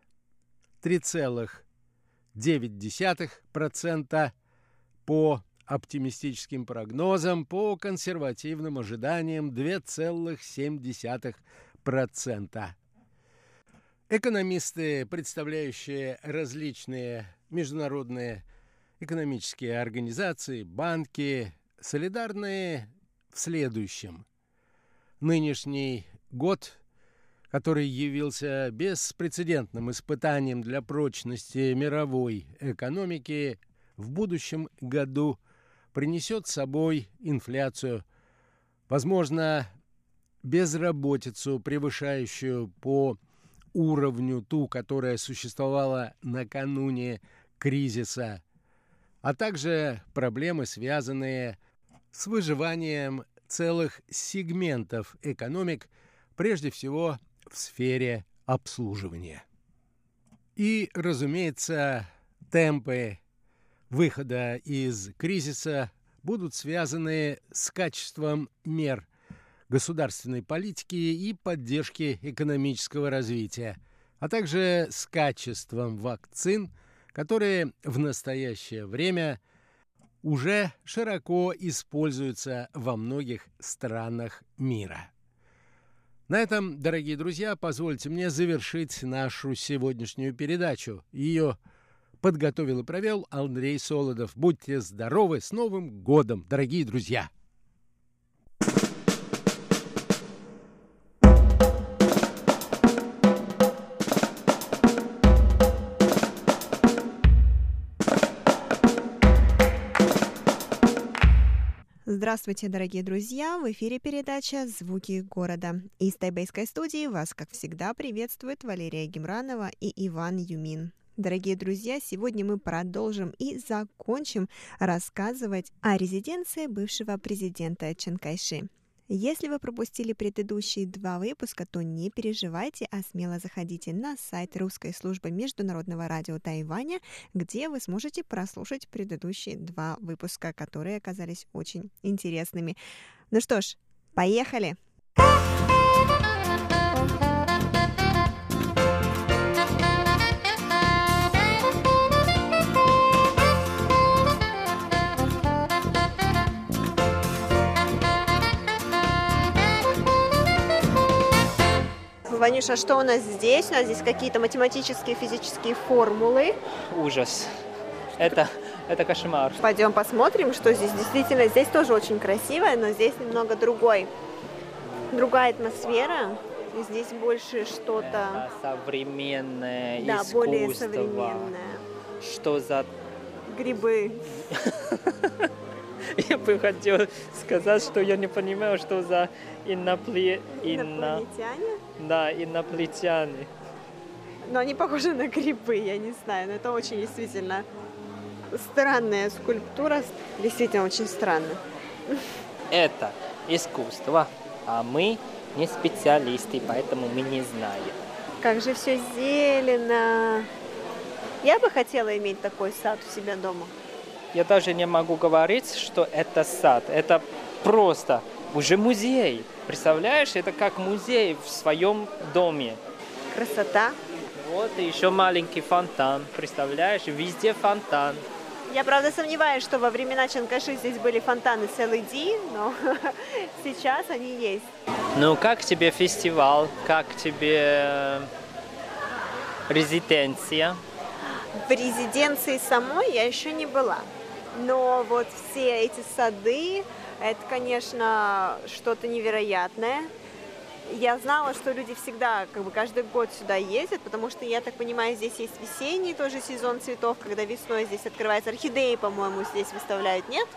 3,9% по оптимистическим прогнозам, по консервативным ожиданиям 2,7%. Экономисты, представляющие различные международные экономические организации, банки, солидарны в следующем. Нынешний год, который явился беспрецедентным испытанием для прочности мировой экономики, в будущем году принесет с собой инфляцию, возможно, безработицу, превышающую по уровню ту, которая существовала накануне кризиса, а также проблемы, связанные с выживанием целых сегментов экономик, прежде всего в сфере обслуживания. И, разумеется, темпы выхода из кризиса будут связаны с качеством мер государственной политики и поддержки экономического развития, а также с качеством вакцин, которые в настоящее время уже широко используются во многих странах мира. На этом, дорогие друзья, позвольте мне завершить нашу сегодняшнюю передачу. Ее подготовил и провел Андрей Солодов. Будьте здоровы! С Новым годом, дорогие друзья! Здравствуйте, дорогие друзья! В эфире передача «Звуки города». Из тайбэйской студии вас, как всегда, приветствуют Валерия Гимранова и Иван Юмин. Дорогие друзья, сегодня мы продолжим и закончим рассказывать о резиденции бывшего президента Чан Кайши. Если вы пропустили предыдущие два выпуска, то не переживайте, а смело заходите на сайт русской службы Международного радио Тайваня, где вы сможете прослушать предыдущие два выпуска, которые оказались очень интересными. Ну что ж, поехали! Ванюша, что у нас здесь? У нас здесь какие-то математические, физические формулы. Ужас. Это кошмар. Пойдем посмотрим, что здесь. Действительно, здесь тоже очень красиво, но здесь немного другая атмосфера. И здесь больше что-то... современное, да, искусство. Да, более современное. Что за... грибы. Я бы хотел сказать, что я не понимаю, что за инопланетяне. Да, инопланетяне. Но они похожи на грибы, я не знаю, но это очень действительно странная скульптура, действительно очень странно. Это искусство, а мы не специалисты, поэтому мы не знаем. Как же все зелено. Я бы хотела иметь такой сад у себя дома. Я даже не могу говорить, что это сад. Это просто уже музей. Представляешь, это как музей в своем доме. Красота. Вот и еще маленький фонтан. Представляешь, везде фонтан. Я, правда, сомневаюсь, что во времена Чан Кайши здесь были фонтаны целый день, но сейчас они есть. Ну, как тебе фестиваль? Как тебе резиденция? В резиденции самой я еще не была, но вот все эти сады, это, конечно, что-то невероятное. Я знала, что люди всегда, как бы каждый год сюда ездят, потому что, я так понимаю, здесь есть весенний тоже сезон цветов, когда весной здесь открываются орхидеи, по-моему, здесь выставляют, нет?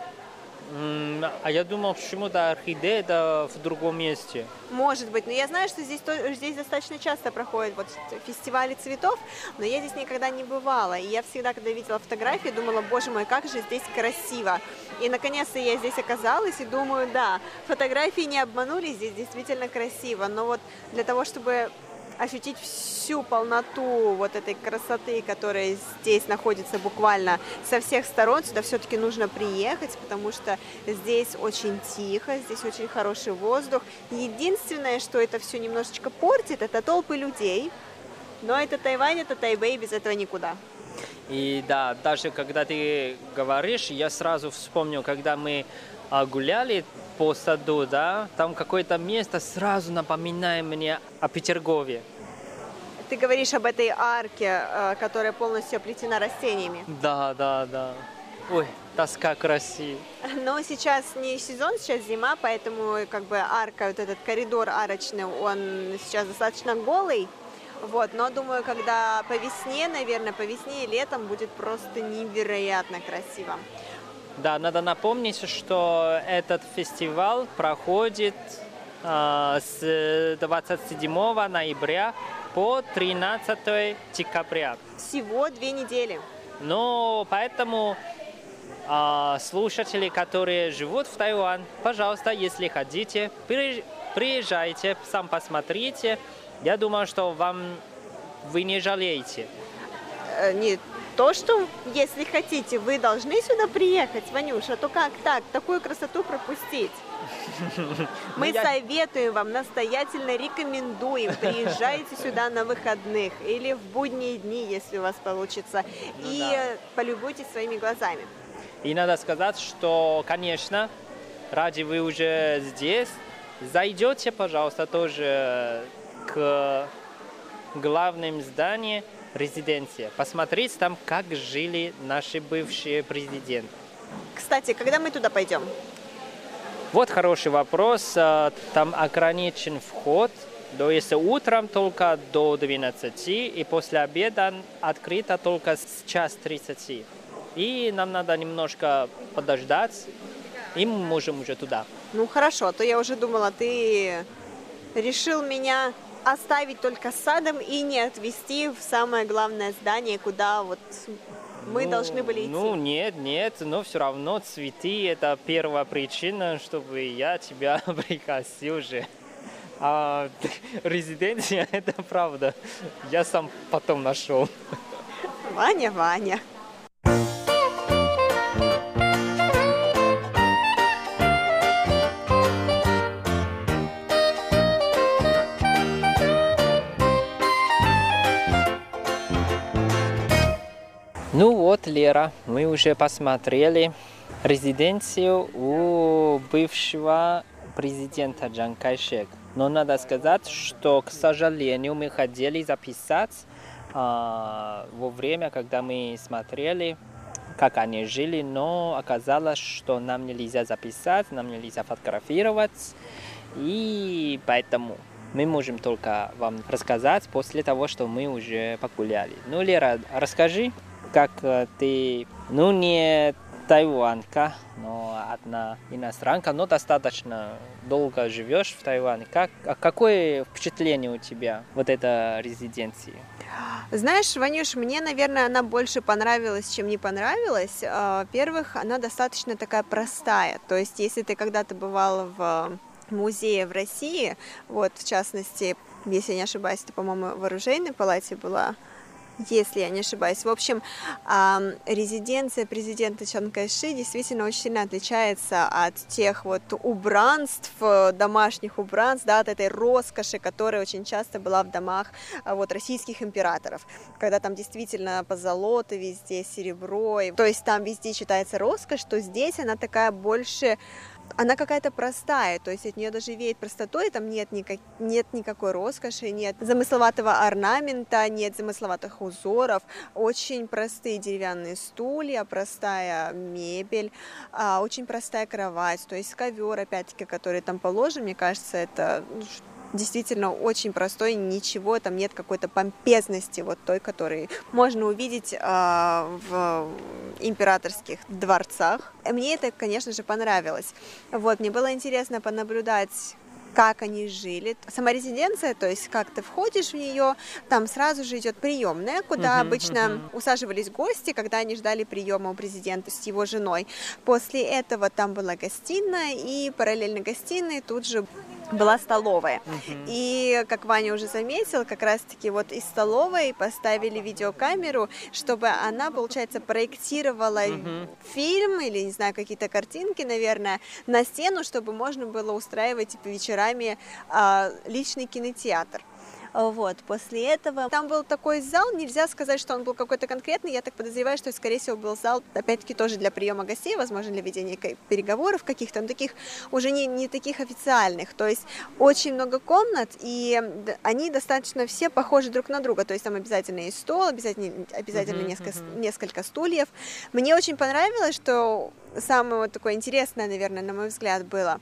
А я думал, почему-то орхидеи да, в другом месте. Может быть, но я знаю, что здесь достаточно часто проходят вот фестивали цветов, но я здесь никогда не бывала. И я всегда, когда видела фотографии, думала, боже мой, как же здесь красиво. И наконец-то я здесь оказалась и думаю, да, фотографии не обманули, здесь действительно красиво. Но вот для того, чтобы ощутить всю полноту вот этой красоты, которая здесь находится буквально со всех сторон, сюда все-таки нужно приехать, потому что здесь очень тихо, здесь очень хороший воздух. Единственное, что это все немножечко портит, это толпы людей, но это Тайвань, это Тайбэй, без этого никуда. И да, даже когда ты говоришь, я сразу вспомнил, когда мы гуляли по саду, да, там какое-то место сразу напоминает мне о Петергове. Ты говоришь об этой арке, которая полностью оплетена растениями. Да, да, да. Ой, тоска к России. Но сейчас не сезон, сейчас зима, поэтому как бы арка, вот этот коридор арочный, он сейчас достаточно голый. Вот, но думаю, когда по весне, наверное, по весне и летом будет просто невероятно красиво. Да, надо напомнить, что этот фестиваль проходит с 27 ноября по 13 декабря. Всего 2 недели. Ну, поэтому слушатели, которые живут в Тайване, пожалуйста, если хотите, приезжайте, сам посмотрите. Я думаю, что вы не жалеете. Нет. То, что, если хотите, вы должны сюда приехать, Ванюша, то как так, такую красоту пропустить? Мы советуем вам, настоятельно рекомендуем, приезжайте сюда на выходных или в будние дни, если у вас получится, и полюбуйтесь своими глазами. И надо сказать, что, конечно, ради вы уже здесь, зайдете, пожалуйста, тоже к главным зданиям. Резиденция. Посмотреть там, как жили наши бывшие президенты. Кстати, когда мы туда пойдем? Вот хороший вопрос. Там ограничен вход. То есть утром только до 12, и после обеда открыто только с 1:30. И нам надо немножко подождать, и мы можем уже туда. Ну хорошо, а то я уже думала, ты решил меня оставить только с садом и не отвезти в самое главное здание, куда вот мы должны были идти. Ну нет, нет, но все равно цветы – это первая причина, чтобы я тебя пригласил же. А резиденция – это правда. Я сам потом нашел. Ваня, Ваня. Ну вот, Лера, мы уже посмотрели резиденцию у бывшего президента Чан Кайши. Но надо сказать, что, к сожалению, мы хотели записать во время, когда мы смотрели, как они жили, но оказалось, что нам нельзя записать, нам нельзя фотографировать, и поэтому мы можем только вам рассказать после того, что мы уже погуляли. Ну, Лера, расскажи, как ты, ну не тайванька, но одна иностранка, но достаточно долго живешь в Тайване. Какое впечатление у тебя вот этой резиденции? Знаешь, Ванюш, мне, наверное, она больше понравилась, чем не понравилась. Во-первых, она достаточно такая простая. То есть, если ты когда-то бывала в музее в России, вот, в частности, если я не ошибаюсь, ты, по-моему, в оружейной палате была, если я не ошибаюсь. В общем, резиденция президента Чан Кайши действительно очень сильно отличается от тех вот убранств, домашних убранств, да, от этой роскоши, которая очень часто была в домах вот российских императоров, когда там действительно позолота везде, серебро, и, то есть там везде считается роскошь, то здесь она такая больше... Она какая-то простая, то есть от нее даже веет простотой, там нет никакой роскоши, нет замысловатого орнамента, нет замысловатых узоров, очень простые деревянные стулья, простая мебель, очень простая кровать, то есть ковер, опять-таки, который там положен, мне кажется, это действительно очень простой, ничего, там нет какой-то помпезности, вот той, которую можно увидеть в императорских дворцах. Мне это, конечно же, понравилось. Вот, мне было интересно понаблюдать, как они жили. Сама резиденция, то есть как ты входишь в нее, там сразу же идет приемная, куда обычно усаживались гости, когда они ждали приема у президента с его женой. После этого там была гостиная, и параллельно гостиной тут же была столовая. И, как Ваня уже заметил, как раз-таки вот из столовой поставили видеокамеру, чтобы она, получается, проектировала фильм или, не знаю, какие-то картинки, наверное, на стену, чтобы можно было устраивать типа вечерами личный кинотеатр. Вот, после этого там был такой зал, нельзя сказать, что он был какой-то конкретный, я так подозреваю, что, скорее всего, был зал, опять-таки, тоже для приема гостей, возможно, для ведения переговоров каких-то, но таких, уже не таких официальных, то есть очень много комнат, и они достаточно все похожи друг на друга, то есть там обязательно есть стол, обязательно несколько стульев. Мне очень понравилось, что самое вот такое интересное, наверное, на мой взгляд, было,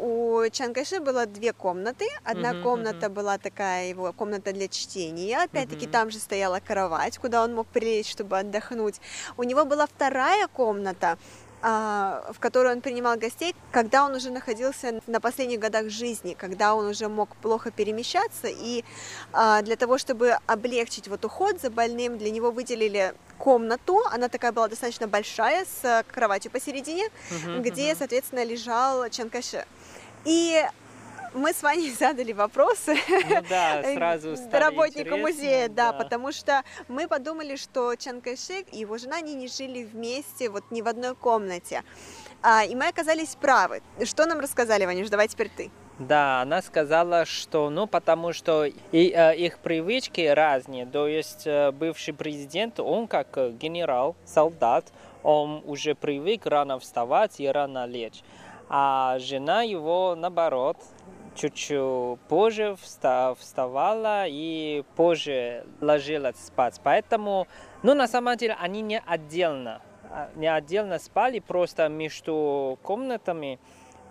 у Чан Кайши было две комнаты. Одна комната была такая его комната для чтения. Опять-таки там же стояла кровать, куда он мог прилечь, чтобы отдохнуть. У него была вторая комната, в которую он принимал гостей, когда он уже находился на последних годах жизни, когда он уже мог плохо перемещаться, и для того, чтобы облегчить вот уход за больным, для него выделили комнату, она такая была достаточно большая, с кроватью посередине, где, соответственно, лежал Чан Кайши. И мы с Ваней задали вопросы работнику музея, да, потому что мы подумали, что Чан Кайши и его жена, они не жили вместе, вот ни в одной комнате. И мы оказались правы. Что нам рассказали, Ванюш, давай теперь ты. Да, она сказала, что, ну, потому что их привычки разные, то есть бывший президент, он как генерал, солдат, он уже привык рано вставать и рано лечь, а жена его, наоборот, чуть-чуть позже вставала и позже ложилась спать, поэтому, ну, на самом деле, они не отдельно спали, просто между комнатами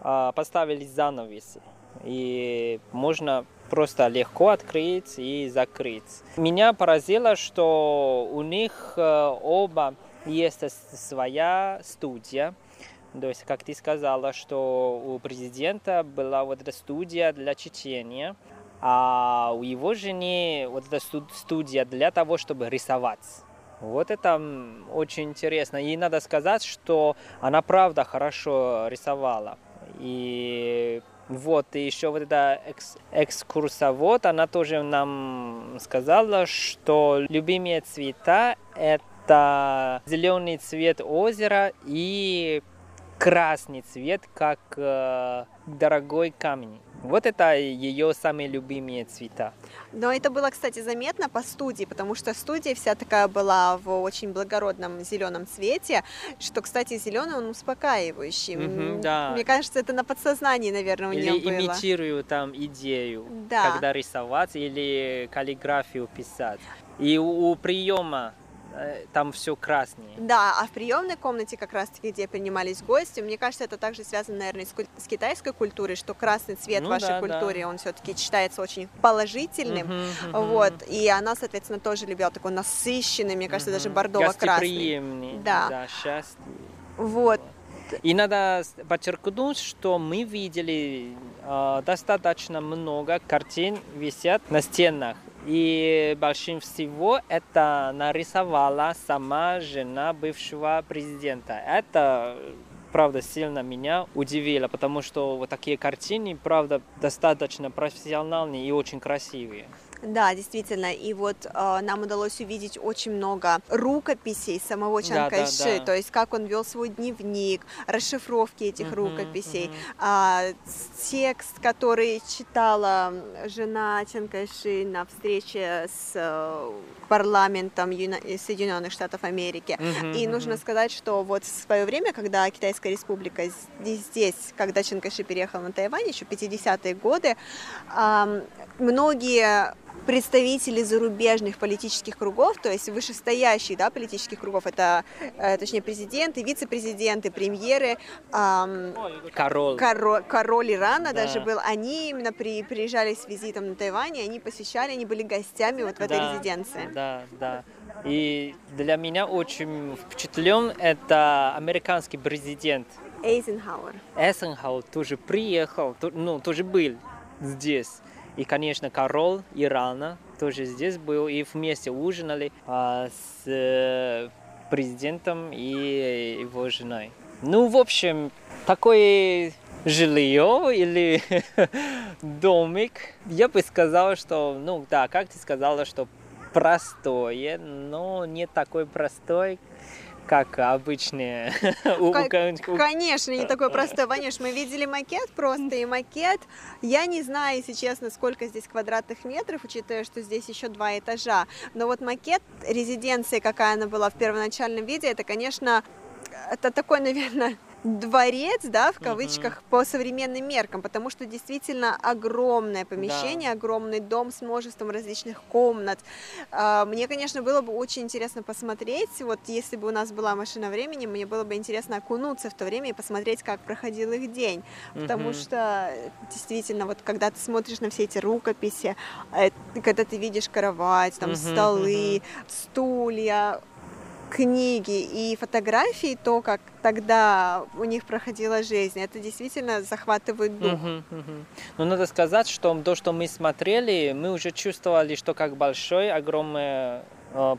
поставили занавесы. И можно просто легко открыть и закрыть. Меня поразило, что у них оба есть своя студия. То есть, как ты сказала, что у президента была вот эта студия для чтения, а у его жены вот эта студия для того, чтобы рисовать. Вот это очень интересно. И надо сказать, что она правда хорошо рисовала. И вот, и еще вот эта экскурсовод, она тоже нам сказала, что любимые цвета – это зеленый цвет озера и красный цвет, как дорогой камень. Вот это ее самые любимые цвета. Но это было, кстати, заметно по студии, потому что студия вся такая была в очень благородном зеленом цвете, что, кстати, зеленый он успокаивающий. Да. Мне кажется, это на подсознании, наверное, у нее было. Или имитирую там идею, да, когда рисовать или каллиграфию писать. И у приема там все краснее. Да, а в приемной комнате, как раз-таки, где принимались гости, мне кажется, это также связано, наверное, с китайской культурой, что красный цвет в вашей культуре, он все-таки считается очень положительным. Вот, и она, соответственно, тоже любила такой насыщенный, мне кажется, даже бордово-красный. Гостеприимный, да, счастливый. Вот. И надо подчеркнуть, что мы видели достаточно много картин, висят на стенах. И большим всего это нарисовала сама жена бывшего президента. Это, правда, сильно меня удивило, потому что вот такие картины, правда, достаточно профессиональные и очень красивые. Да, действительно, и вот нам удалось увидеть очень много рукописей самого Чан Кайши, то есть как он вел свой дневник, расшифровки этих рукописей, текст, который читала жена Чан Кайши на встрече с парламентом Соединенных Штатов Америки. И нужно сказать, что вот в свое время, когда Китайская Республика здесь, когда Чан Кайши переехал на Тайвань, еще 50-е годы, многие представители зарубежных политических кругов, то есть вышестоящих, да, политических кругов, это, точнее, президенты, вице-президенты, премьеры, король Ирана даже был, они именно приезжали с визитом на Тайвань, они посещали, они были гостями вот в этой резиденции. И для меня очень впечатлен это американский президент. Эйзенхауэр. Эйзенхауэр тоже приехал, тоже был здесь. И, конечно, король Ирана тоже здесь был, и вместе ужинали с президентом и его женой. Ну, в общем, такое жилье или домик, я бы сказала, что, ну да, как ты сказала, что простое, но не такой простой, как обычные. Конечно, не такой простой. Ванюш, мы видели макет просто, и макет. Я не знаю, если честно, сколько здесь квадратных метров, учитывая, что здесь еще 2 этажа. Но вот макет резиденции, какая она была в первоначальном виде, это, конечно, это такой, наверное, дворец, да, в кавычках, по современным меркам, потому что действительно огромное помещение, огромный дом с множеством различных комнат. Мне, конечно, было бы очень интересно посмотреть, вот если бы у нас была машина времени, мне было бы интересно окунуться в то время и посмотреть, как проходил их день, потому что действительно, вот когда ты смотришь на все эти рукописи, когда ты видишь кровать, там столы, стулья, книги и фотографии, то, как тогда у них проходила жизнь, это действительно захватывает дух. Но надо сказать, что то, что мы смотрели, мы уже чувствовали, что как большое, огромное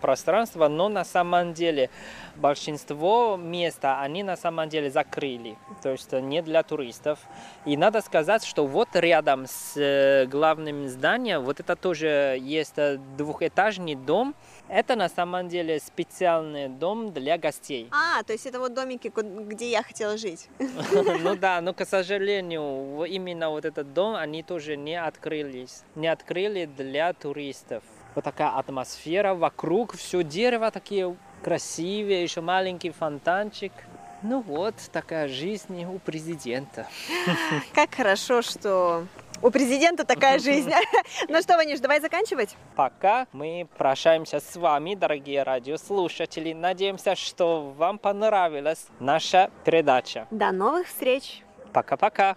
пространство, но на самом деле большинство места они на самом деле закрыли, то есть не для туристов. И надо сказать, что вот рядом с главным зданием, вот это тоже есть двухэтажный дом, это на самом деле специальный дом для гостей. А, то есть это вот домики, где я хотела жить. Ну да, но, к сожалению, именно вот этот дом они тоже не открыли для туристов. Вот такая атмосфера, вокруг все дерево такие красивые, еще маленький фонтанчик. Ну вот, такая жизнь у президента. Как хорошо, что у президента такая жизнь. Ну что, Ванюш, давай заканчивать? Пока мы прощаемся с вами, дорогие радиослушатели. Надеемся, что вам понравилась наша передача. До новых встреч! Пока-пока!